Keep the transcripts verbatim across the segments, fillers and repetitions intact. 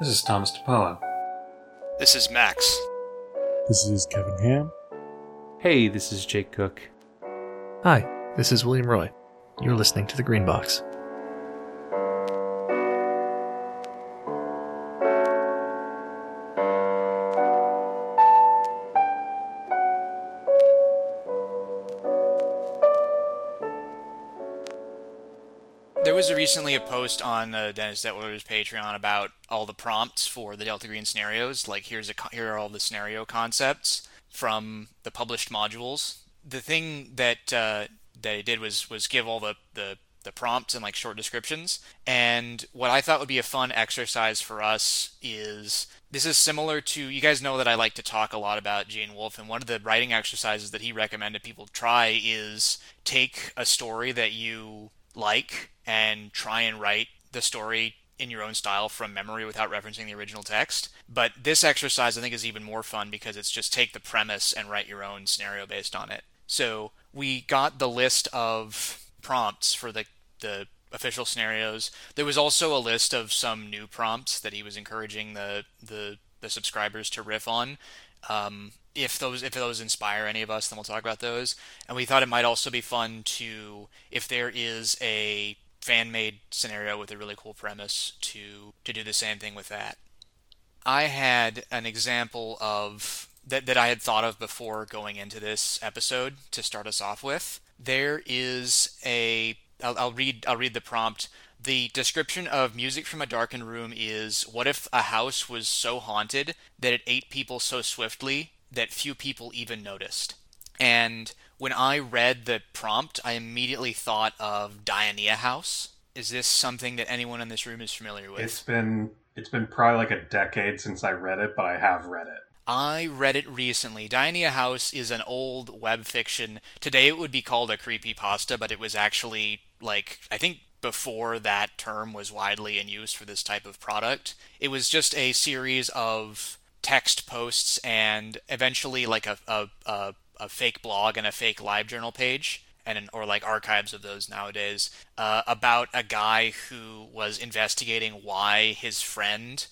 This is Thomas DePoen. This is Max. This is Kevin Hamm. Hey, this is Jake Cook. Hi, this is William Roy. You're listening to The Green Box. There was recently a post on uh, Dennis Detler's Patreon about all the prompts for the Delta Green scenarios. Like, here's a co- here are all the scenario concepts from the published modules. The thing that uh, that he did was was give all the, the, the prompts and like short descriptions. And what I thought would be a fun exercise for us is this is similar to, you guys know that I like to talk a lot about Gene Wolfe, and one of the writing exercises that he recommended people try is take a story that you like and try and write the story in your own style from memory without referencing the original text. But this exercise, I think, is even more fun because it's just take the premise and write your own scenario based on it. So we got the list of prompts for the, the official scenarios. There was also a list of some new prompts that he was encouraging the the, the subscribers to riff on. Um, If those if those inspire any of us, then we'll talk about those. And we thought it might also be fun to, if there is a fan-made scenario with a really cool premise, to to do the same thing with that. I had an example of that that I had thought of before going into this episode to start us off with. There is a I'll, I'll read I'll read the prompt. The description of Music from a Darkened Room is: what if a house was so haunted that it ate people so swiftly that few people even noticed? And when I read the prompt, I immediately thought of Dionaea House. Is this something that anyone in this room is familiar with? It's been it's been probably like a decade since I read it, but I have read it. I read it recently. Dionaea House is an old web fiction. Today it would be called a creepypasta, but it was actually, like, I think before that term was widely in use for this type of product. It was just a series of text posts and eventually like a, a a a fake blog and a fake LiveJournal page and an, or like archives of those nowadays uh, about a guy who was investigating why his friend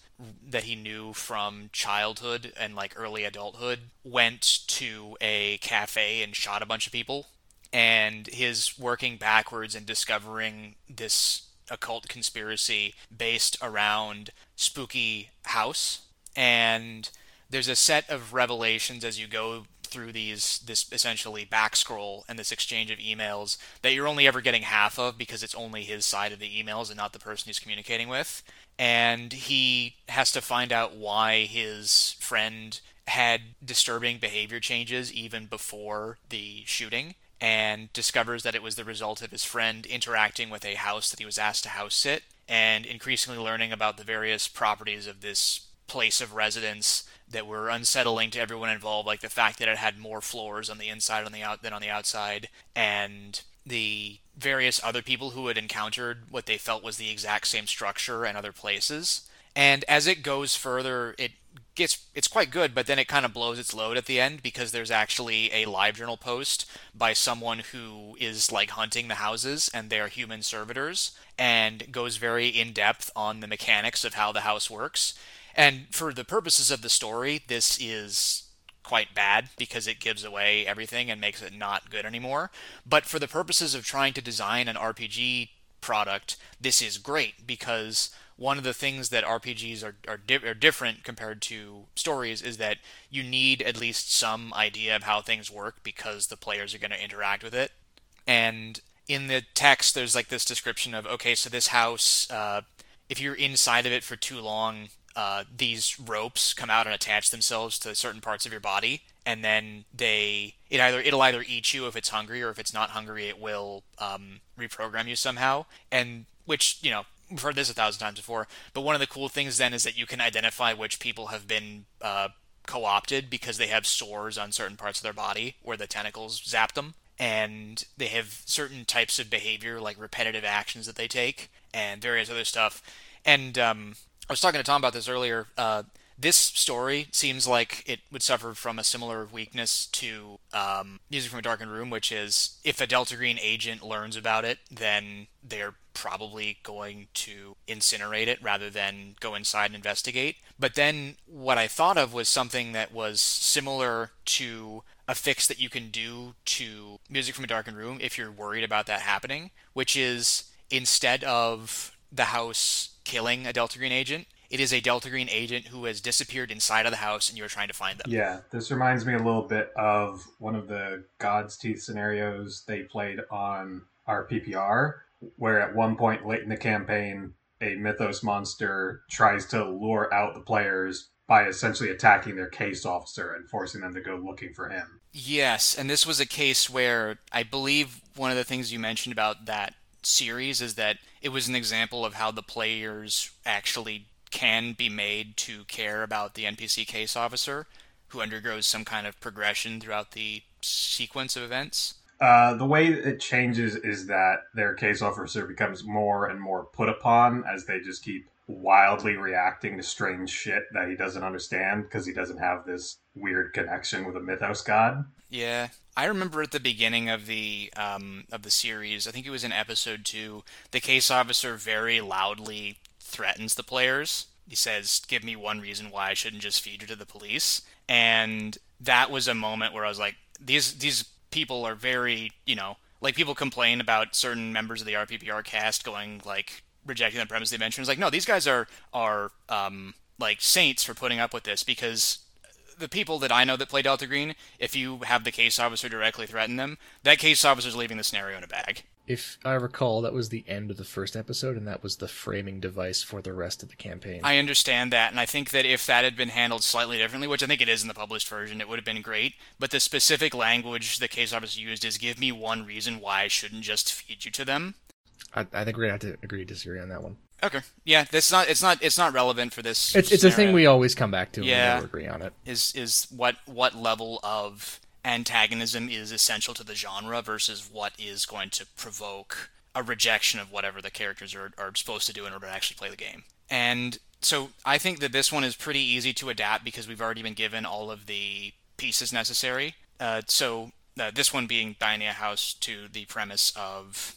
that he knew from childhood and like early adulthood went to a cafe and shot a bunch of people, and his working backwards and discovering this occult conspiracy based around spooky house. And there's a set of revelations as you go through these, this essentially back scroll and this exchange of emails that you're only ever getting half of because it's only his side of the emails and not the person he's communicating with. And he has to find out why his friend had disturbing behavior changes even before the shooting, and discovers that it was the result of his friend interacting with a house that he was asked to house sit, and increasingly learning about the various properties of this place of residence that were unsettling to everyone involved, like the fact that it had more floors on the inside on the out than on the outside, and the various other people who had encountered what they felt was the exact same structure and other places. And as it goes further, it gets it's quite good, but then it kind of blows its load at the end because there's actually a LiveJournal post by someone who is like hunting the houses and they're human servitors, and goes very in depth on the mechanics of how the house works. And for the purposes of the story, this is quite bad because it gives away everything and makes it not good anymore. But for the purposes of trying to design an R P G product, this is great because one of the things that R P Gs are, are, di- are different compared to stories is that you need at least some idea of how things work because the players are going to interact with it. And in the text, there's like this description of, okay, so this house, uh, if you're inside of it for too long, Uh, these ropes come out and attach themselves to certain parts of your body, and then they it either it'll either eat you if it's hungry, or if it's not hungry, it will um, reprogram you somehow. And which, you know, we've heard this a thousand times before. But one of the cool things then is that you can identify which people have been uh, co-opted because they have sores on certain parts of their body where the tentacles zap them, and they have certain types of behavior like repetitive actions that they take and various other stuff. And um, I was talking to Tom about this earlier. Uh, This story seems like it would suffer from a similar weakness to um, Music from a Darkened Room, which is if a Delta Green agent learns about it, then they're probably going to incinerate it rather than go inside and investigate. But then what I thought of was something that was similar to a fix that you can do to Music from a Darkened Room if you're worried about that happening, which is instead of the house killing a Delta Green agent, it is a Delta Green agent who has disappeared inside of the house and you're trying to find them. Yeah, this reminds me a little bit of one of the God's Teeth scenarios they played on our P P R, where at one point late in the campaign, a Mythos monster tries to lure out the players by essentially attacking their case officer and forcing them to go looking for him. Yes, and this was a case where I believe one of the things you mentioned about that series is that it was an example of how the players actually can be made to care about the N P C case officer, who undergoes some kind of progression throughout the sequence of events. Uh, the way it changes is that their case officer becomes more and more put upon as they just keep wildly reacting to strange shit that he doesn't understand because he doesn't have this weird connection with a Mythos god. Yeah. I remember at the beginning of the um, of the series, I think it was in episode two, the case officer very loudly threatens the players. He says, give me one reason why I shouldn't just feed you to the police. And that was a moment where I was like, these these people are very, you know, like people complain about certain members of the R P P R cast going, like, rejecting the premise they mentioned. It's like, no, these guys are, are um, like, saints for putting up with this, because the people that I know that play Delta Green, if you have the case officer directly threaten them, that case officer's leaving the scenario in a bag. If I recall, that was the end of the first episode, and that was the framing device for the rest of the campaign. I understand that, and I think that if that had been handled slightly differently, which I think it is in the published version, it would have been great, but the specific language the case officer used is, give me one reason why I shouldn't just feed you to them. I, I think we're going to have to agree to disagree on that one. Okay. Yeah, that's not it's not it's not relevant for this. It's it's scenario. A thing we always come back to yeah. when we agree on it. Is is what what level of antagonism is essential to the genre versus what is going to provoke a rejection of whatever the characters are, are supposed to do in order to actually play the game. And so I think that this one is pretty easy to adapt because we've already been given all of the pieces necessary. Uh, so uh, this one being Dionaea House to the premise of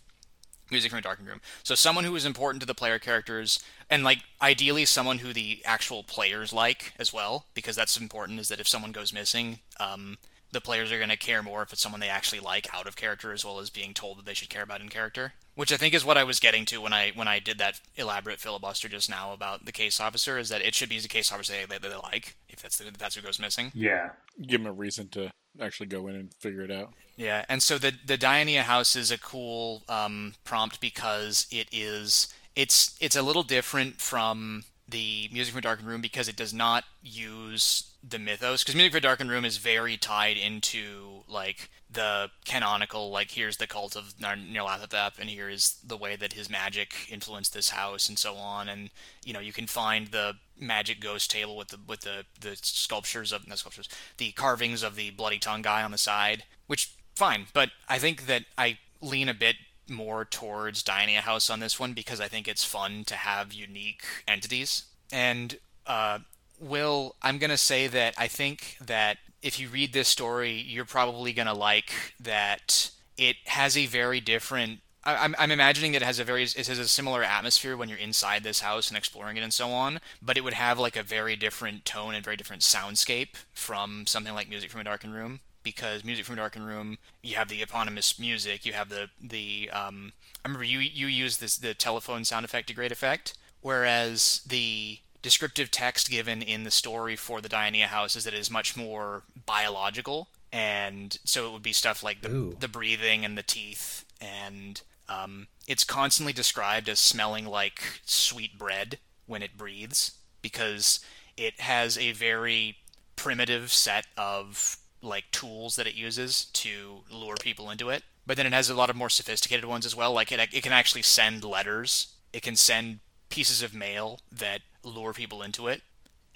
Music from a Darkened Room. So someone who is important to the player characters, and like ideally someone who the actual players like as well, because that's important, is that if someone goes missing, um, the players are going to care more if it's someone they actually like out of character as well as being told that they should care about in character. Which I think is what I was getting to when I when I did that elaborate filibuster just now about the case officer, is that it should be the case officer they, they, they like, if that's, the, if that's who goes missing. Yeah. Give them a reason to actually go in and figure it out. Yeah, and so the the Dionaea House is a cool um, prompt because it is it's it's a little different from the Music from a Darkened Room because it does not use the Mythos, because Music from a Darkened Room is very tied into like the canonical, like here's the cult of Nyarlathotep and here is the way that his magic influenced this house and so on, and you know you can find the magic ghost table with the with the the sculptures of not sculptures the carvings of the bloody tongue guy on the side, which fine, but I think that I lean a bit more towards Dionaea House on this one because I think it's fun to have unique entities. And uh, Will, I'm going to say that I think that if you read this story, you're probably going to like that it has a very different... I, I'm, I'm imagining that it has a very... It has a similar atmosphere when you're inside this house and exploring it and so on, but it would have like a very different tone and very different soundscape from something like Music from a Darkened Room. Because Music from a Darkened Room, you have the eponymous music, you have the, the um, I remember you you used this, the telephone sound effect to great effect, whereas the descriptive text given in the story for the Dionaea House is that it is much more biological, and so it would be stuff like the, Ooh. the breathing and the teeth, and um, it's constantly described as smelling like sweet bread when it breathes, because it has a very primitive set of like tools that it uses to lure people into it. But then it has a lot of more sophisticated ones as well. Like it, it can actually send letters. It can send pieces of mail that lure people into it.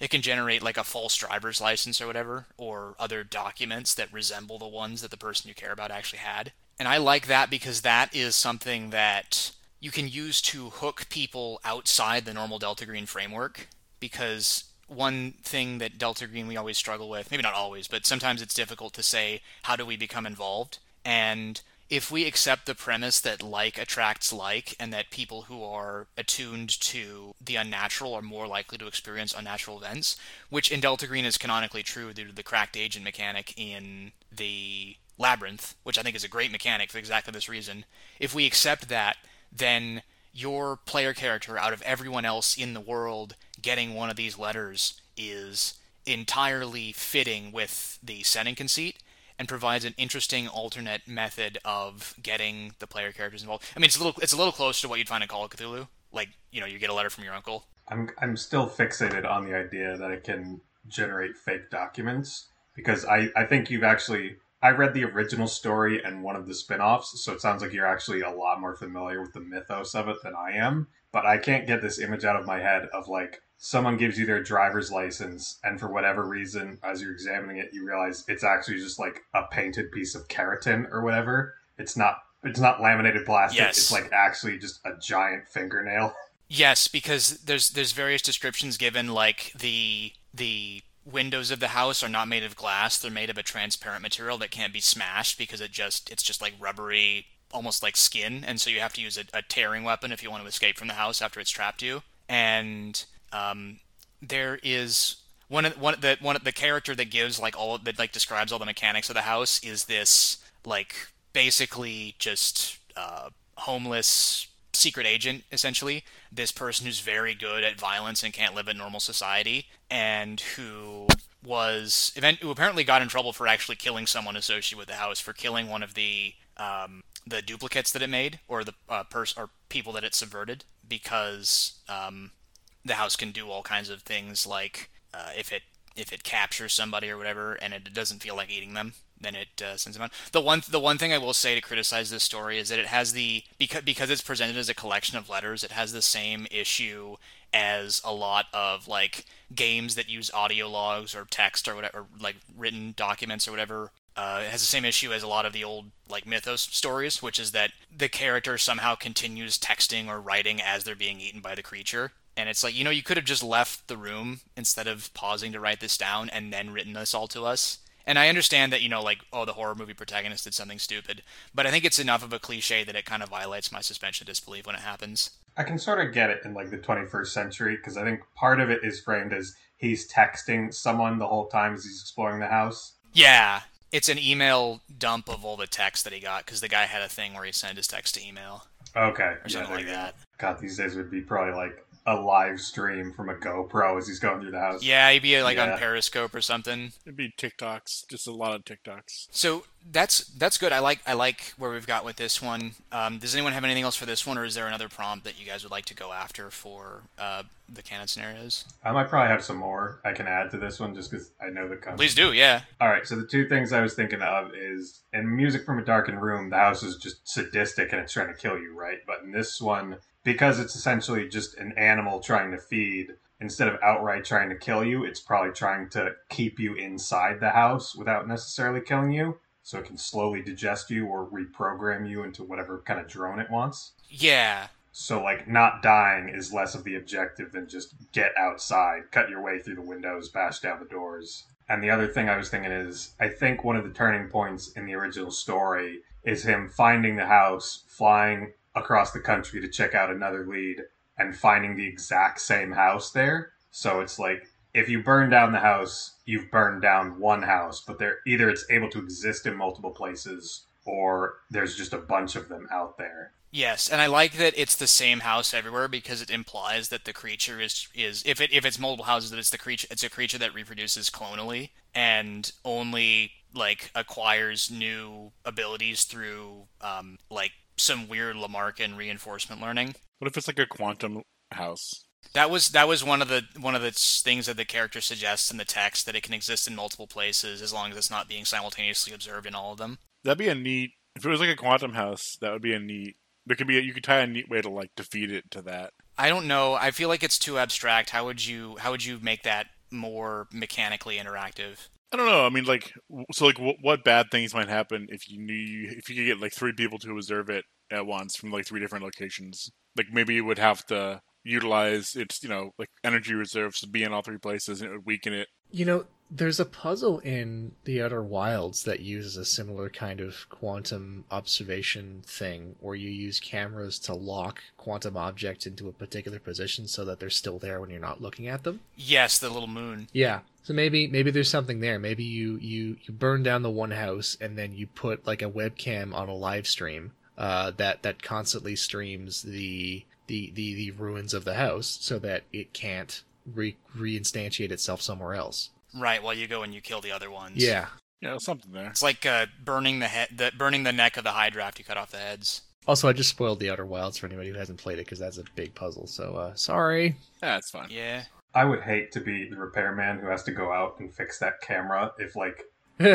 It can generate like a false driver's license or whatever, or other documents that resemble the ones that the person you care about actually had. And I like that because that is something that you can use to hook people outside the normal Delta Green framework, because one thing that Delta Green we always struggle with, maybe not always, but sometimes it's difficult to say, how do we become involved? And if we accept the premise that like attracts like, and that people who are attuned to the unnatural are more likely to experience unnatural events, which in Delta Green is canonically true due to the cracked agent mechanic in the Labyrinth, which I think is a great mechanic for exactly this reason, if we accept that, then your player character, out of everyone else in the world, getting one of these letters is entirely fitting with the setting conceit, and provides an interesting alternate method of getting the player characters involved. I mean, it's a little it's a little closer to what you'd find in Call of Cthulhu. Like, you know, you get a letter from your uncle. I'm I'm still fixated on the idea that it can generate fake documents, because I, I think you've actually... I read the original story and one of the spin-offs, so it sounds like you're actually a lot more familiar with the mythos of it than I am. But I can't get this image out of my head of, like, someone gives you their driver's license, and for whatever reason, as you're examining it, you realize it's actually just, like, a painted piece of keratin or whatever. It's not it's not laminated plastic. Yes. It's, like, actually just a giant fingernail. Yes, because there's there's various descriptions given, like, the the... windows of the house are not made of glass. They're made of a transparent material that can't be smashed because it just it's just like rubbery, almost like skin. And so you have to use a, a tearing weapon if you want to escape from the house after it's trapped you. And um, there is one of one the one the character that gives like all that like describes all the mechanics of the house is this like basically just uh, homeless secret agent, essentially, this person who's very good at violence and can't live in normal society, and who was event who apparently got in trouble for actually killing someone associated with the house, for killing one of the um the duplicates that it made, or the uh, person or people that it subverted, because um the house can do all kinds of things, like uh, if it if it captures somebody or whatever and it doesn't feel like eating them, then it uh, sends them on. The one, the one thing I will say to criticize this story is that it has the, because, because it's presented as a collection of letters, it has the same issue as a lot of, like, games that use audio logs or text or whatever, or, like, written documents or whatever. Uh, it has the same issue as a lot of the old, like, mythos stories, which is that the character somehow continues texting or writing as they're being eaten by the creature. And it's like, you know, you could have just left the room instead of pausing to write this down and then written this all to us. And I understand that, you know, like, oh, the horror movie protagonist did something stupid, but I think it's enough of a cliche that it kind of violates my suspension of disbelief when it happens. I can sort of get it in, like, the twenty-first century, because I think part of it is framed as he's texting someone the whole time as he's exploring the house. Yeah, it's an email dump of all the text that he got, because the guy had a thing where he sent his text to email. Okay. Or something yeah, like that. God, these days would be probably, like, a live stream from a GoPro as he's going through the house. Yeah, he'd be like yeah. on Periscope or something. It'd be TikToks, just a lot of TikToks. So that's that's good. I like I like where we've got with this one. Um, does anyone have anything else for this one, or is there another prompt that you guys would like to go after for uh, the canon scenarios? I might probably have some more I can add to this one, just because I know the concept. Please do, yeah. All right, so the two things I was thinking of is, in Music from a Darkened Room, the house is just sadistic and it's trying to kill you, right? But in this one, because it's essentially just an animal trying to feed, instead of outright trying to kill you, it's probably trying to keep you inside the house without necessarily killing you, so it can slowly digest you or reprogram you into whatever kind of drone it wants. Yeah. So, like, not dying is less of the objective than just get outside, cut your way through the windows, bash down the doors. And the other thing I was thinking is, I think one of the turning points in the original story is him finding the house, flying across the country to check out another lead, and finding the exact same house there. So it's like, if you burn down the house, you've burned down one house, but they're either it's able to exist in multiple places, or there's just a bunch of them out there. Yes, and I like that it's the same house everywhere, because it implies that the creature is is if it if it's multiple houses, that it's the creature it's a creature that reproduces clonally and only like acquires new abilities through um like some weird Lamarckian reinforcement learning. What if it's like a quantum house? That was that was one of the one of the things that the character suggests in the text, that it can exist in multiple places as long as it's not being simultaneously observed in all of them. That'd be a neat. If it was like a quantum house, that would be a neat. There could be a, you could tie a neat way to like defeat it to that. I don't know. I feel like it's too abstract. How would you how would you make that more mechanically interactive? I don't know. I mean, like, so, like, w- what bad things might happen if you knew, you, if you could get, like, three people to observe it at once from, like, three different locations? Like, maybe it would have to, utilize its, you know, like energy reserves to be in all three places, and it would weaken it. You know, there's a puzzle in The Outer Wilds that uses a similar kind of quantum observation thing, where you use cameras to lock quantum objects into a particular position so that they're still there when you're not looking at them. Yes, the little moon. Yeah. So maybe maybe there's something there. Maybe you, you, you burn down the one house and then you put like a webcam on a live stream uh, that, that constantly streams the, the, the, the ruins of the house so that it can't re- reinstantiate itself somewhere else. Right, while well, you go and you kill the other ones. Yeah. Yeah, something there. It's like uh, burning the head, the, burning the neck of the Hydra after you cut off the heads. Also, I just spoiled The Outer Wilds for anybody who hasn't played it, because that's a big puzzle, so uh, sorry. That's fine. Yeah. I would hate to be the repairman who has to go out and fix that camera if, like,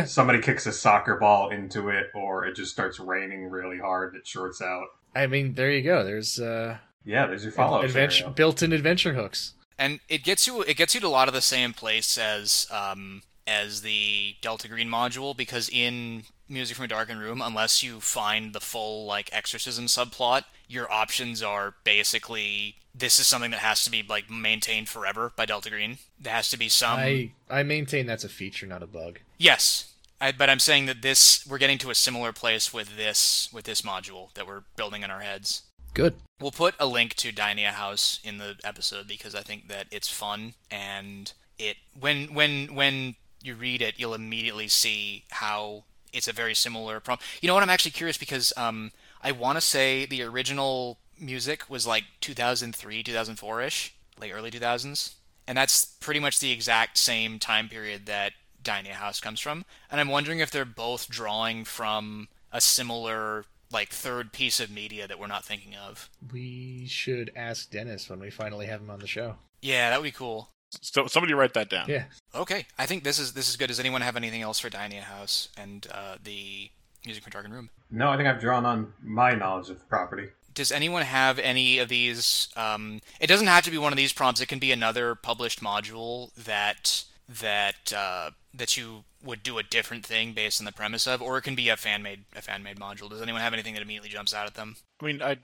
somebody kicks a soccer ball into it, or it just starts raining really hard and it shorts out. I mean, there you go. There's, uh... Yeah, there's your follow-up adventure, built-in adventure hooks. And it gets you it gets you to a lot of the same place as um, as the Delta Green module, because in Music from a Darkened Room, unless you find the full like exorcism subplot, your options are basically this is something that has to be like maintained forever by Delta Green. There has to be some. I, I maintain that's a feature, not a bug. Yes, I, but I'm saying that this we're getting to a similar place with this with this module that we're building in our heads. Good. We'll put a link to Dionaea House in the episode, because I think that it's fun, and it when when when you read it, you'll immediately see how it's a very similar prompt. You know what? I'm actually curious, because um, I want to say the original music was like two thousand three, two thousand four-ish, like early two thousands, and that's pretty much the exact same time period that Dionaea House comes from. And I'm wondering if they're both drawing from a similar, like, third piece of media that we're not thinking of. We should ask Dennis when we finally have him on the show. Yeah, that would be cool. So somebody write that down. Yeah. Okay, I think this is this is good. Does anyone have anything else for Dionaea House and uh, the Music from a Darkened Room? No, I think I've drawn on my knowledge of the property. Does anyone have any of these? Um, it doesn't have to be one of these prompts. It can be another published module that that uh, that you would do a different thing based on the premise of, or it can be a fan-made a fan-made module. Does anyone have anything that immediately jumps out at them? I mean, I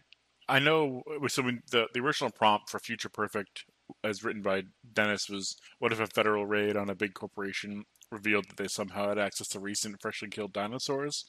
I know, so when the, the original prompt for Future Perfect, as written by Dennis, was, what if a federal raid on a big corporation revealed that they somehow had access to recent freshly killed dinosaurs?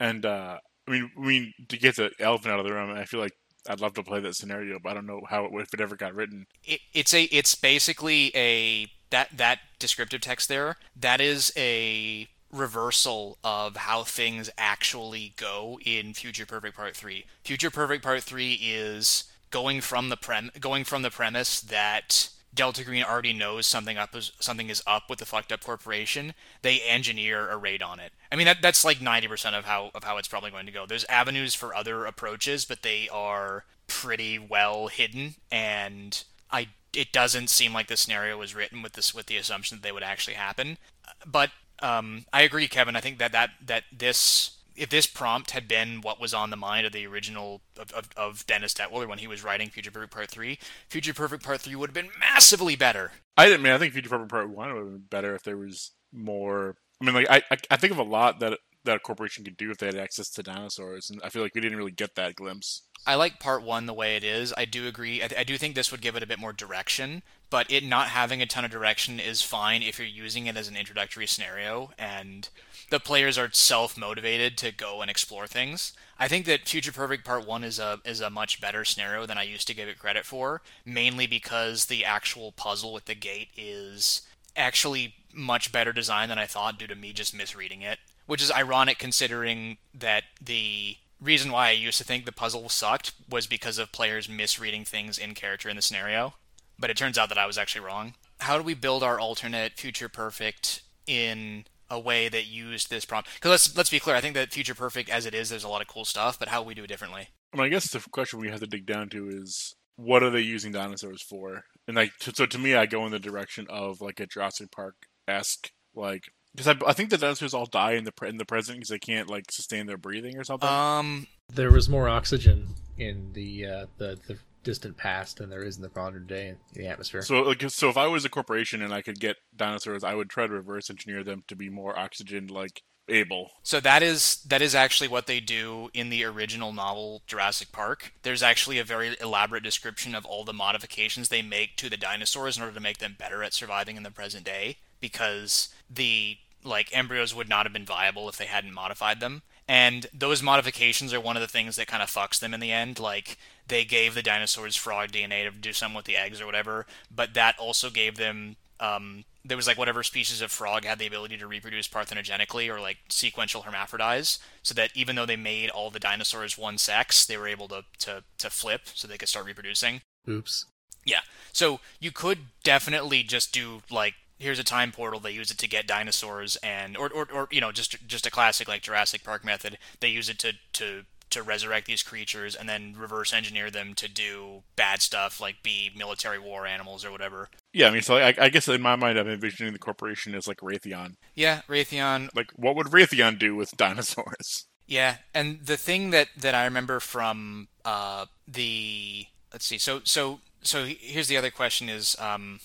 And, uh, I mean, I mean, to get the elephant out of the room, I feel like I'd love to play that scenario, but I don't know how it would, if it ever got written. It, it's a, it's basically a... That that descriptive text there, that is a reversal of how things actually go in Future Perfect Part three. Future Perfect Part three is going from the prem going from the premise that Delta Green already knows something up something is up with the fucked up corporation. They engineer a raid on it. I mean that that's like ninety percent of how of how it's probably going to go. There's avenues for other approaches, but they are pretty well hidden, and I. It doesn't seem like the scenario was written with this with the assumption that they would actually happen. But um, I agree, Kevin. I think that, that, that this if this prompt had been what was on the mind of the original of, of, of Dennis Detwiller when he was writing Future Perfect Part three, Future Perfect Part three would have been massively better. I mean, I think Future Perfect Part one would have been better if there was more. I mean, like I I think of a lot that that a corporation could do if they had access to dinosaurs, and I feel like we didn't really get that glimpse. I like part one the way it is. I do agree. I, th- I do think this would give it a bit more direction, but it not having a ton of direction is fine if you're using it as an introductory scenario and the players are self-motivated to go and explore things. I think that Future Perfect Part one is a is a much better scenario than I used to give it credit for, mainly because the actual puzzle with the gate is actually much better designed than I thought due to me just misreading it, which is ironic considering that the reason why I used to think the puzzle sucked was because of players misreading things in character in the scenario, but it turns out that I was actually wrong. How do we build our alternate Future Perfect in a way that used this prompt? Because let's let's be clear, I think that Future Perfect as it is, there's a lot of cool stuff, but how we do it differently? I mean, I guess the question we have to dig down to is, what are they using dinosaurs for? And like, so to me, I go in the direction of like a Jurassic Park-esque, like, because I, I think the dinosaurs all die in the pre- in the present because they can't like sustain their breathing or something. Um, there was more oxygen in the uh, the, the distant past than there is in the modern day in the atmosphere. So like, so if I was a corporation and I could get dinosaurs, I would try to reverse engineer them to be more oxygen like able. So that is that is actually what they do in the original novel Jurassic Park. There's actually a very elaborate description of all the modifications they make to the dinosaurs in order to make them better at surviving in the present day, because the like embryos would not have been viable if they hadn't modified them. And those modifications are one of the things that kind of fucks them in the end. Like, they gave the dinosaurs frog D N A to do something with the eggs or whatever, but that also gave them, um, there was, like, whatever species of frog had the ability to reproduce parthenogenically or, like, sequential hermaphrodites, so that even though they made all the dinosaurs one sex, they were able to, to, to flip so they could start reproducing. Oops. Yeah. So you could definitely just do, like, here's a time portal, they use it to get dinosaurs, and or, or, or you know, just just a classic, like, Jurassic Park method, they use it to, to, to resurrect these creatures and then reverse engineer them to do bad stuff, like be military war animals or whatever. Yeah, I mean, so I, I guess in my mind I'm envisioning the corporation as, like, Raytheon. Yeah, Raytheon. Like, what would Raytheon do with dinosaurs? Yeah, and the thing that, that I remember from uh, the... Let's see, so, so, so here's the other question is, um,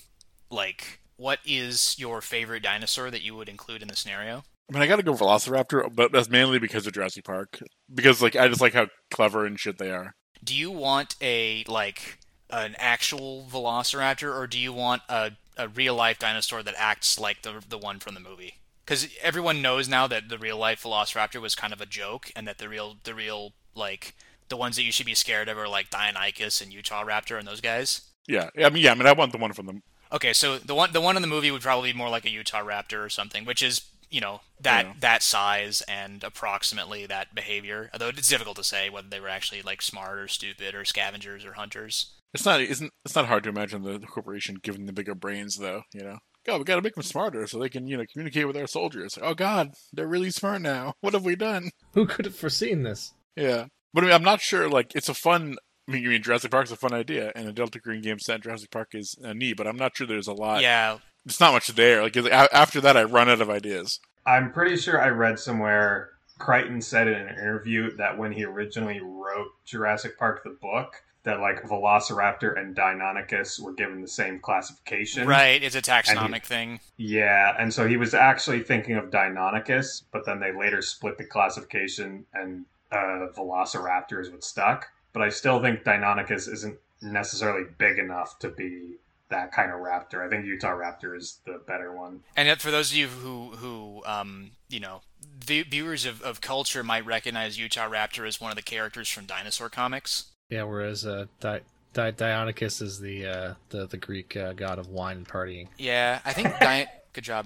like... what is your favorite dinosaur that you would include in the scenario? I mean, I gotta go Velociraptor, but that's mainly because of Jurassic Park. Because, like, I just like how clever and shit they are. Do you want a, like, an actual Velociraptor, or do you want a, a real-life dinosaur that acts like the the one from the movie? Because everyone knows now that the real-life Velociraptor was kind of a joke, and that the real, the real, like, the ones that you should be scared of are, like, Deinonychus and Utahraptor and those guys. Yeah, I mean, yeah, I mean, I want the one from the... Okay, so the one the one in the movie would probably be more like a Utahraptor or something, which is, you know, that yeah. that size and approximately that behavior. Although it's difficult to say whether they were actually, like, smart or stupid or scavengers or hunters. It's not isn't it's not hard to imagine the corporation giving them bigger brains, though, you know. God, we got to make them smarter so they can, you know, communicate with our soldiers. Oh God, they're really smart now. What have we done? Who could have foreseen this? Yeah, but I mean, I'm not sure. Like, it's a fun. I mean, you mean Jurassic Park's a fun idea, and a Delta Green game set in Jurassic Park is a neat, but I'm not sure there's a lot. Yeah. There's not much there. Like, after that, I run out of ideas. I'm pretty sure I read somewhere Crichton said in an interview that when he originally wrote Jurassic Park the book, that, like, Velociraptor and Deinonychus were given the same classification. Right, it's a taxonomic he, thing. Yeah, and so he was actually thinking of Deinonychus, but then they later split the classification, and uh, Velociraptor is what stuck. But I still think Deinonychus isn't necessarily big enough to be that kind of raptor. I think Utahraptor is the better one. And for those of you who, who um, you know, the viewers of, of culture might recognize Utahraptor as one of the characters from dinosaur comics. Yeah, whereas uh, Di- Di- Deinonychus is the, uh, the the Greek uh, god of wine and partying. Yeah, I think... Di- Good job.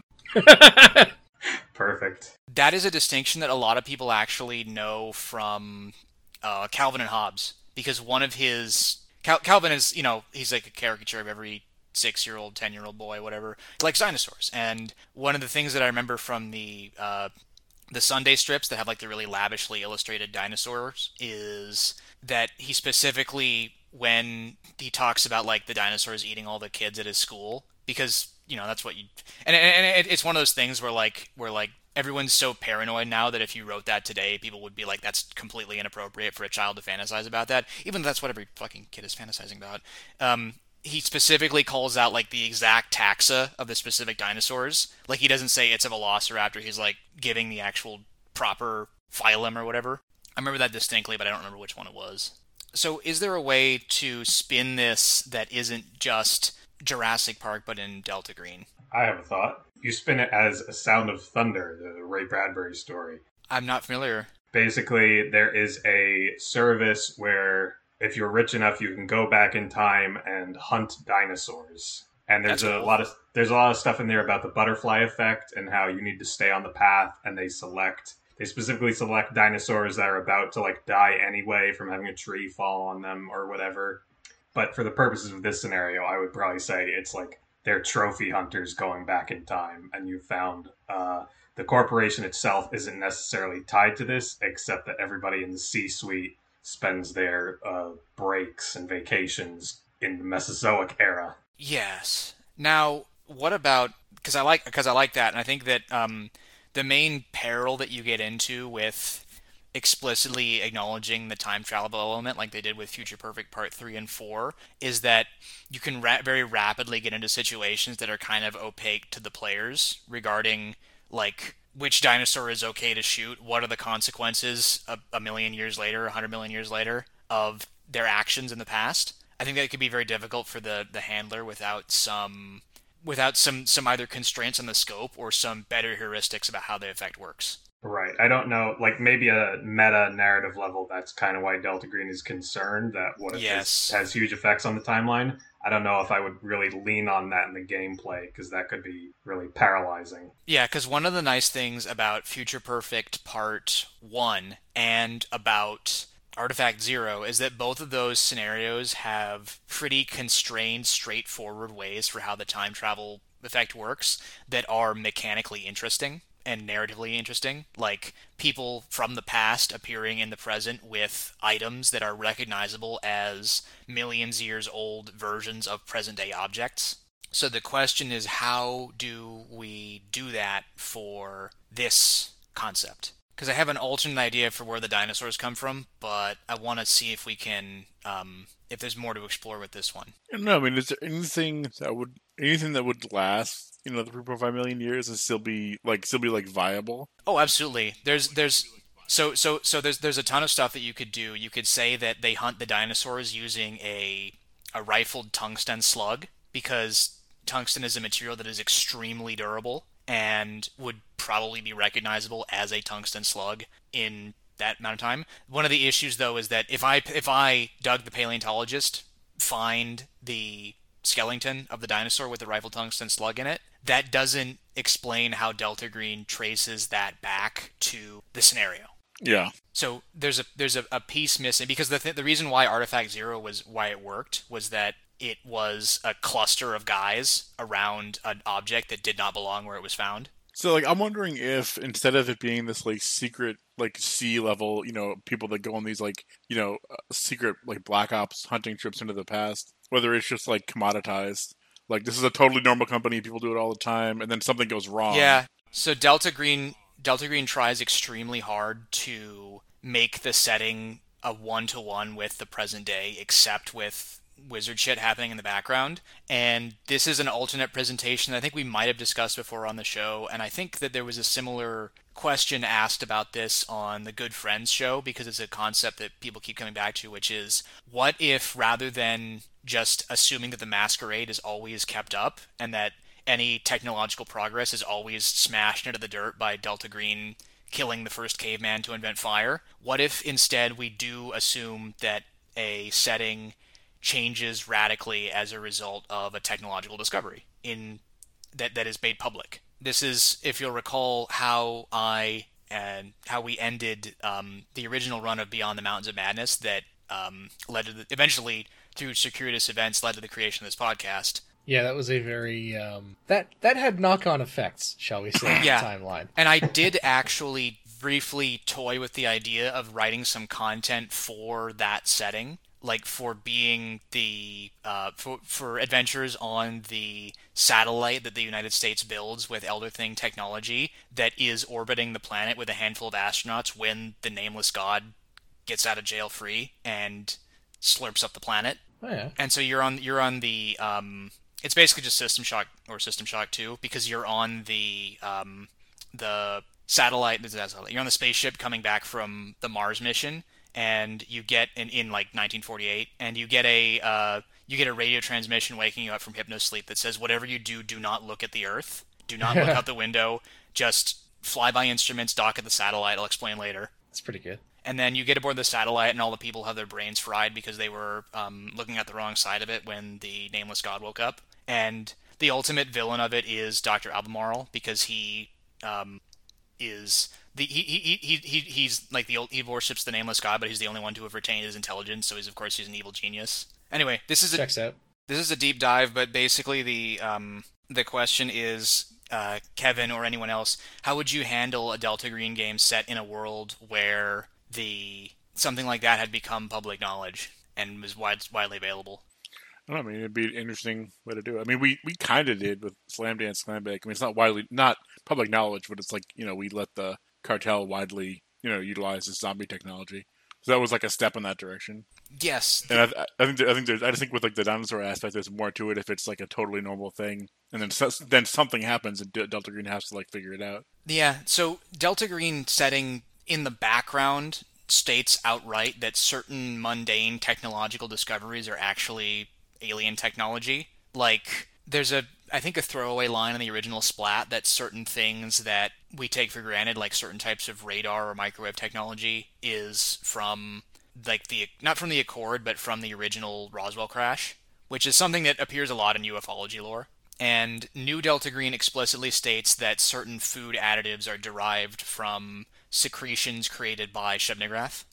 Perfect. That is a distinction that a lot of people actually know from... Uh, Calvin and Hobbes, because one of his Cal- Calvin is, you know, he's like a caricature of every six-year-old, ten-year-old boy, whatever. He likes dinosaurs, and one of the things that I remember from the uh, the Sunday strips that have, like, the really lavishly illustrated dinosaurs is that he specifically, when he talks about, like, the dinosaurs eating all the kids at his school, because, you know, that's what you and and it's one of those things where like where like. Everyone's so paranoid now that if you wrote that today, people would be like, that's completely inappropriate for a child to fantasize about that, even though that's what every fucking kid is fantasizing about. Um, he specifically calls out, like, the exact taxa of the specific dinosaurs. Like, he doesn't say it's a velociraptor. He's, like, giving the actual proper phylum or whatever. I remember that distinctly, but I don't remember which one it was. So is there a way to spin this that isn't just Jurassic Park, but in Delta Green? I have a thought. You spin it as A Sound of Thunder, the Ray Bradbury story. I'm not familiar. Basically, there is a service where if you're rich enough, you can go back in time and hunt dinosaurs. And there's That's a cool. lot of there's a lot of stuff in there about the butterfly effect and how you need to stay on the path, and they select they specifically select dinosaurs that are about to, like, die anyway from having a tree fall on them or whatever. But for the purposes of this scenario, I would probably say it's like they're trophy hunters going back in time, and you found uh, the corporation itself isn't necessarily tied to this, except that everybody in the C-suite spends their uh, breaks and vacations in the Mesozoic era. Yes. Now, what about, because I like because I like that, and I think that um, the main peril that you get into with explicitly acknowledging the time travel element, like they did with Future Perfect Part three and four, is that you can ra- very rapidly get into situations that are kind of opaque to the players regarding, like, which dinosaur is okay to shoot, what are the consequences a, a million years later, one hundred million years later, of their actions in the past. I think that could be very difficult for the, the handler without some without some, some either constraints on the scope or some better heuristics about how the effect works. Right. I don't know, like maybe a meta narrative level, that's kind of why Delta Green is concerned that what if yes. this has huge effects on the timeline. I don't know if I would really lean on that in the gameplay, because that could be really paralyzing. Yeah, because one of the nice things about Future Perfect Part one and about Artifact Zero is that both of those scenarios have pretty constrained, straightforward ways for how the time travel effect works that are mechanically interesting and narratively interesting, like people from the past appearing in the present with items that are recognizable as millions of years old versions of present-day objects. So the question is, how do we do that for this concept? Because I have an alternate idea for where the dinosaurs come from, but I want to see if we can, um, if there's more to explore with this one. No, I mean, is there anything that would, anything that would last, you know, the three point five million years and still be like, still be like viable? Oh, absolutely. There's, there's, so, so, so there's, there's a ton of stuff that you could do. You could say that they hunt the dinosaurs using a, a rifled tungsten slug, because tungsten is a material that is extremely durable and would probably be recognizable as a tungsten slug in that amount of time. One of the issues, though, is that if I if I Doug the paleontologist find the skeleton of the dinosaur with the rifle tungsten slug in it, that doesn't explain how Delta Green traces that back to the scenario. Yeah. So there's a there's a, a piece missing, because the th- the reason why Artifact Zero was why it worked was that it was a cluster of guys around an object that did not belong where it was found. So, like, I'm wondering if instead of it being this, like, secret, like, C-level, you know, people that go on these, like, you know, uh, secret, like, Black Ops hunting trips into the past, whether it's just, like, commoditized. Like, this is a totally normal company, people do it all the time, and then something goes wrong. Yeah, so Delta Green, Delta Green tries extremely hard to make the setting a one-to-one with the present day, except with wizard shit happening in the background. And this is an alternate presentation I think we might have discussed before on the show, and I think that there was a similar question asked about this on the Good Friends show, because it's a concept that people keep coming back to, which is, what if rather than just assuming that the masquerade is always kept up and that any technological progress is always smashed into the dirt by Delta Green killing the first caveman to invent fire, what if instead we do assume that a setting changes radically as a result of a technological discovery in that that is made public. This is, if you'll recall, how I and how we ended um, the original run of Beyond the Mountains of Madness that um, led to the, eventually through circuitous events led to the creation of this podcast. Yeah, that was a very um, that that had knock-on effects, shall we say, yeah. on the timeline. And I did actually briefly toy with the idea of writing some content for that setting. Like for being the uh, for for adventures on the satellite that the United States builds with Elder Thing technology that is orbiting the planet with a handful of astronauts when the nameless god gets out of jail free and slurps up the planet. Oh, yeah. And so you're on you're on the um, it's basically just System Shock or System Shock two, because you're on the um, the satellite you're on the spaceship coming back from the Mars mission. And you get in, in like nineteen forty-eight, and you get a uh, you get a radio transmission waking you up from hypnosleep that says, "Whatever you do, do not look at the Earth. Do not look out the window. Just fly by instruments. Dock at the satellite. I'll explain later." That's pretty good. And then you get aboard the satellite, and all the people have their brains fried because they were um, looking at the wrong side of it when the nameless god woke up. And the ultimate villain of it is Doctor Albemarle, because he um, is. The, he, he he he he's like the old, he worships the nameless god, but he's the only one to have retained his intelligence. So he's of course he's an evil genius. Anyway, this is a Checks out. This is a deep dive, but basically the um the question is, uh, Kevin or anyone else, how would you handle a Delta Green game set in a world where the something like that had become public knowledge and was wide, widely available? I don't know, I mean, it'd be an interesting way to do it. I mean, we, we kind of did with Slam Dance Slambank. I mean, it's not widely not public knowledge, but it's like, you know, we let the cartel widely, you know, utilizes zombie technology, so that was like a step in that direction. Yes, and I, I think, I think there's, I just think with like the dinosaur aspect, there's more to it if it's like a totally normal thing And then so, then something happens, and Delta Green has to like figure it out. Yeah. So Delta Green setting in the background states outright that certain mundane technological discoveries are actually alien technology. Like there's a, I think a throwaway line in the original Splat that certain things that we take for granted, like certain types of radar or microwave technology, is from like the, not from the Accord, but from the original Roswell crash, which is something that appears a lot in ufology lore. And New Delta Green explicitly states that certain food additives are derived from secretions created by Shebnigrath.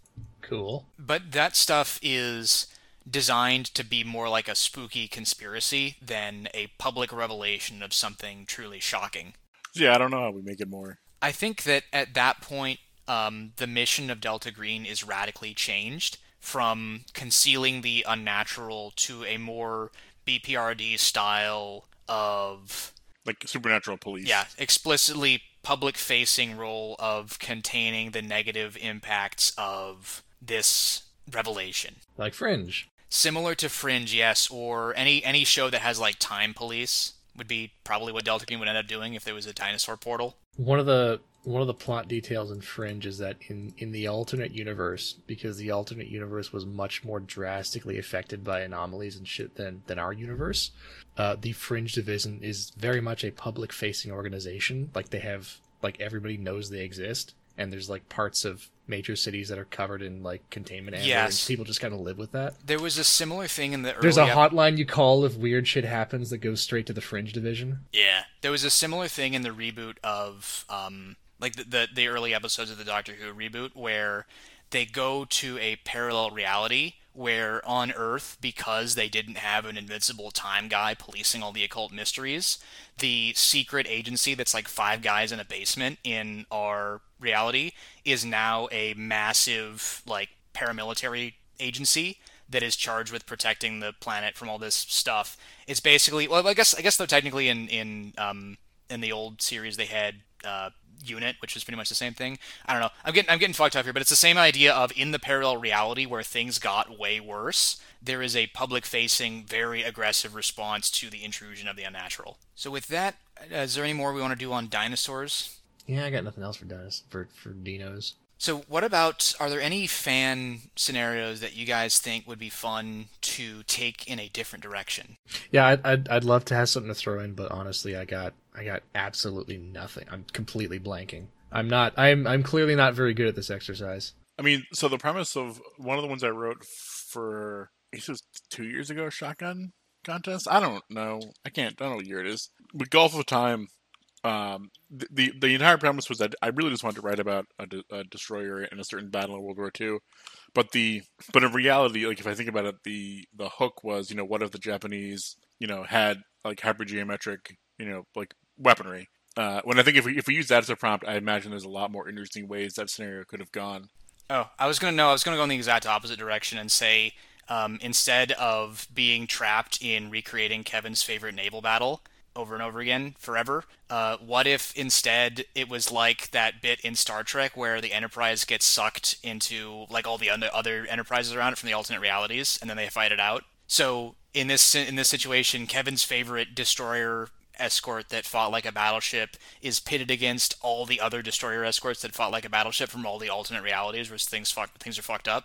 Cool. But that stuff is designed to be more like a spooky conspiracy than a public revelation of something truly shocking. Yeah, I don't know how we make it more. I think that at that point, um, the mission of Delta Green is radically changed from concealing the unnatural to a more B P R D style of... like supernatural police. Yeah, explicitly public-facing role of containing the negative impacts of this revelation. Like Fringe. Similar to Fringe, yes, or any any show that has like time police would be probably what Delta Green would end up doing if there was a dinosaur portal. One of the one of the plot details in Fringe is that in, in the alternate universe, because the alternate universe was much more drastically affected by anomalies and shit than, than our universe, uh, the Fringe division is very much a public-facing organization. Like they have, like everybody knows they exist, and there's like parts of major cities that are covered in like containment amber, yes. And people just kind of live with that. There was a similar thing in the early... There's a hotline you call if weird shit happens that goes straight to the Fringe division. Yeah. There was a similar thing in the reboot of, um, like the, the, the early episodes of the Doctor Who reboot where they go to a parallel reality where on Earth, because they didn't have an invincible time guy policing all the occult mysteries, the secret agency that's like five guys in a basement in our reality is now a massive like paramilitary agency that is charged with protecting the planet from all this stuff. It's basically, well, I guess I guess though technically in in um in the old series they had uh U N I T, which was pretty much the same thing. I don't know. I'm getting I'm getting fucked up here, but it's the same idea of in the parallel reality where things got way worse, there is a public-facing, very aggressive response to the intrusion of the unnatural. So with that, is there any more we want to do on dinosaurs? Yeah, I got nothing else for dinos, for, for dinos. So what about, are there any fan scenarios that you guys think would be fun to take in a different direction? Yeah, I'd, I'd, I'd love to have something to throw in, but honestly, I got... I got absolutely nothing. I'm completely blanking. I'm not. I'm. I'm clearly not very good at this exercise. I mean, so the premise of one of the ones I wrote for, this was two years ago, Shotgun Contest. I don't know. I can't. I don't know what year it is. But Gulf of Time. Um, the, the the entire premise was that I really just wanted to write about a, de- a destroyer in a certain battle in World War Two, but the but in reality, like if I think about it, the the hook was, you know, what if the Japanese, you know, had like hypergeometric, you know, like weaponry. Uh, when I think if we if we use that as a prompt, I imagine there's a lot more interesting ways that scenario could have gone. Oh, I was gonna know. I was gonna go in the exact opposite direction and say, um, instead of being trapped in recreating Kevin's favorite naval battle over and over again forever, uh, what if instead it was like that bit in Star Trek where the Enterprise gets sucked into like all the other Enterprises around it from the alternate realities, and then they fight it out. So in this in this situation, Kevin's favorite destroyer escort that fought like a battleship is pitted against all the other destroyer escorts that fought like a battleship from all the alternate realities where things fuck, things are fucked up.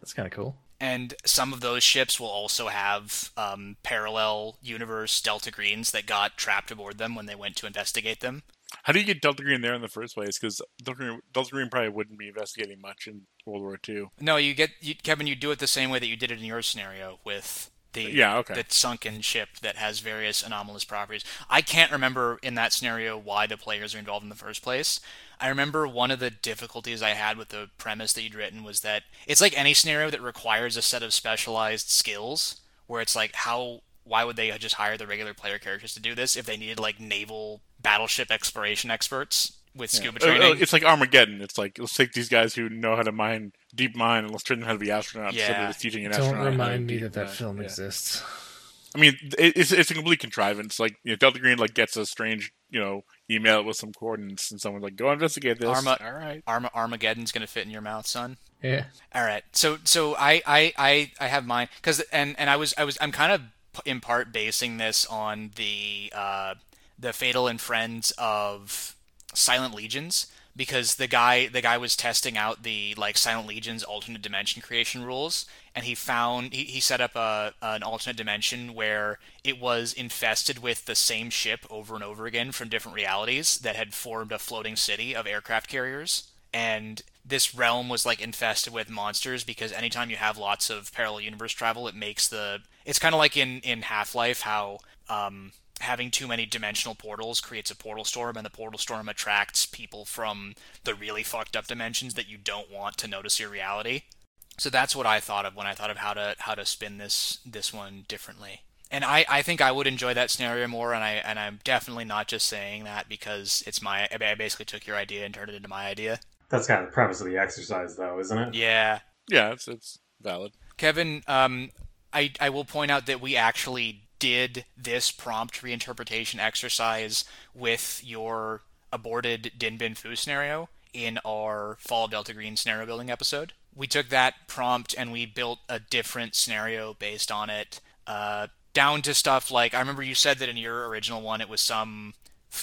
That's kind of cool. And some of those ships will also have um, parallel universe Delta Greens that got trapped aboard them when they went to investigate them. How do you get Delta Green there in the first place? Because Delta Green, Delta Green probably wouldn't be investigating much in World War Two. No, you get you, Kevin. You do it the same way that you did it in your scenario with The, yeah, okay. the sunken ship that has various anomalous properties. I can't remember in that scenario why the players are involved in the first place. I remember one of the difficulties I had with the premise that you'd written was that it's like any scenario that requires a set of specialized skills, where it's like, how, why would they just hire the regular player characters to do this if they needed like naval battleship exploration experts with scuba yeah. training? It's like Armageddon. It's like, let's take these guys who know how to mine, deep mine, and let's train them how to be astronauts. Yeah. So teaching an Don't astronaut remind me that that mine. film yeah. exists. I mean, it's it's a complete contrivance. Like, you know, Delta Green like gets a strange, you know, email with some coordinates, and someone's like, "Go investigate this." Arma, all right. Arma, Armageddon's gonna fit in your mouth, son. Yeah. All right. So so I I I, I have mine because and and I was I was I'm kind of in part basing this on the uh, the Fatal and Friends of Silent Legions, because the guy the guy was testing out the like Silent Legions alternate dimension creation rules, and he found he, he set up a an alternate dimension where it was infested with the same ship over and over again from different realities that had formed a floating city of aircraft carriers. And this realm was like infested with monsters, because anytime you have lots of parallel universe travel, it makes the it's kind of like in in Half-Life how um having too many dimensional portals creates a portal storm, and the portal storm attracts people from the really fucked up dimensions that you don't want to notice your reality. So that's what I thought of when I thought of how to how to spin this this one differently. And I, I think I would enjoy that scenario more, and I and I'm definitely not just saying that because it's my I basically took your idea and turned it into my idea. That's kind of the premise of the exercise, though, isn't it? Yeah. Yeah, it's it's valid. Kevin, um, I I will point out that we actually did this prompt reinterpretation exercise with your aborted Din Bin Fu scenario in our Fall of Delta Green scenario building episode. We took that prompt and we built a different scenario based on it, uh, down to stuff like, I remember you said that in your original one it was some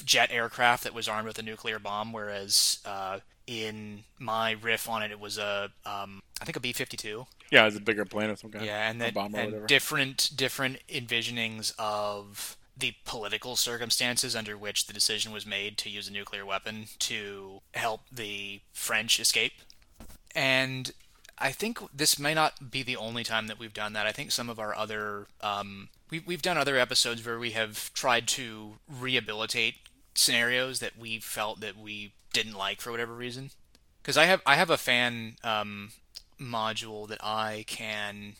jet aircraft that was armed with a nuclear bomb, whereas uh, in my riff on it, it was a, um, I think a B fifty-two. Yeah, it's a bigger plane of some kind. Yeah, and then and different different envisionings of the political circumstances under which the decision was made to use a nuclear weapon to help the French escape. And I think this may not be the only time that we've done that. I think some of our other um, we we've done other episodes where we have tried to rehabilitate scenarios that we felt that we didn't like for whatever reason. Because I have I have a fan. Um, module that I can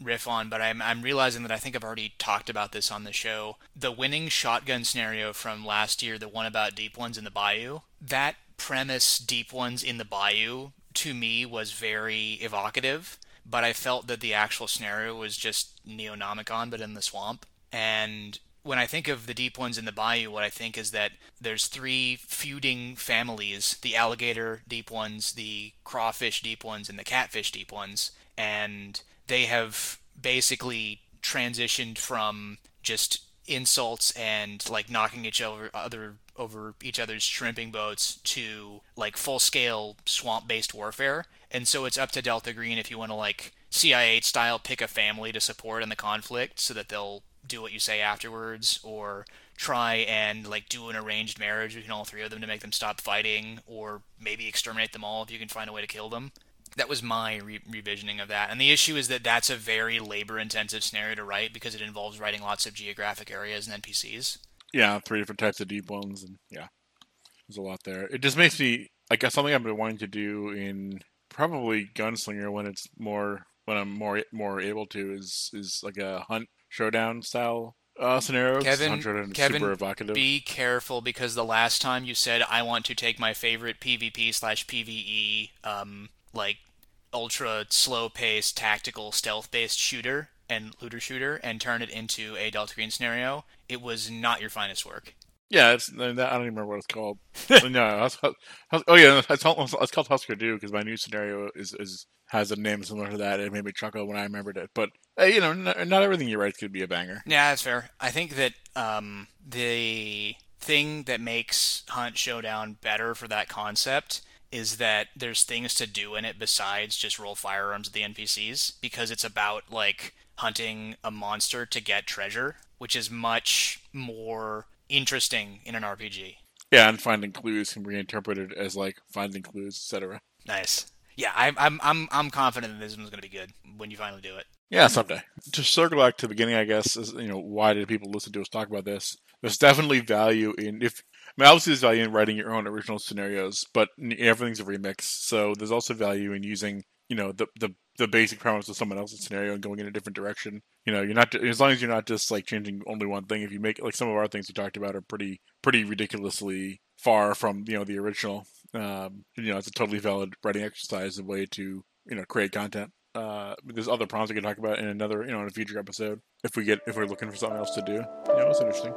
riff on, but I'm I'm realizing that I think I've already talked about this on the show. The winning shotgun scenario from last year, the one about deep ones in the bayou, that premise, deep ones in the bayou, to me was very evocative, but I felt that the actual scenario was just Neonomicon, but in the swamp. And when I think of the deep ones in the bayou, what I think is that there's three feuding families, the alligator deep ones, the crawfish deep ones, and the catfish deep ones. And they have basically transitioned from just insults and like knocking each other other over each other's shrimping boats to like full-scale swamp-based warfare. And so it's up to Delta Green if you want to like C I A style pick a family to support in the conflict so that they'll do what you say afterwards, or try and like do an arranged marriage between all three of them to make them stop fighting, or maybe exterminate them all if you can find a way to kill them. That was my re- revisioning of that. And the issue is that that's a very labor-intensive scenario to write because it involves writing lots of geographic areas and N P Cs. Yeah, three different types of deep ones, and yeah, there's a lot there. It just makes me, I guess, something I've been wanting to do in probably Gunslinger when it's more when I'm more more able to is is like a hunt showdown style uh, scenario. Kevin, Kevin super evocative. Be careful, because the last time you said I want to take my favorite PvP slash PvE um, like ultra slow paced tactical stealth based shooter and looter shooter and turn it into a Delta Green scenario, it was not your finest work. Yeah, it's, I don't even remember what it's called. no, was, was, oh yeah, it's called Husker Du, because my new scenario is, is has a name similar to that. It made me chuckle when I remembered it. But hey, you know, not, not everything you write could be a banger. Yeah, that's fair. I think that um, the thing that makes Hunt Showdown better for that concept is that there's things to do in it besides just roll firearms at the N P Cs, because it's about like hunting a monster to get treasure, which is much more interesting in an R P G. Yeah, and finding clues can be interpreted as like finding clues, et cetera. Nice. Yeah, I'm I'm I'm I'm confident that this one's going to be good when you finally do it. Yeah, someday. To circle back to the beginning, I guess, is, you know, why did people listen to us talk about this? There's definitely value in if I mean, obviously there's value in writing your own original scenarios, but everything's a remix, so there's also value in using, you know, the the the basic premise of someone else's scenario and going in a different direction. You know, you're not, as long as you're not just like changing only one thing. If you make, like some of our things we talked about are pretty, pretty ridiculously far from, you know, the original. Um, you know, it's a totally valid writing exercise, a way to, you know, create content. Uh, there's other problems we can talk about in another, you know, in a future episode if we get, if we're looking for something else to do. You know, it's interesting.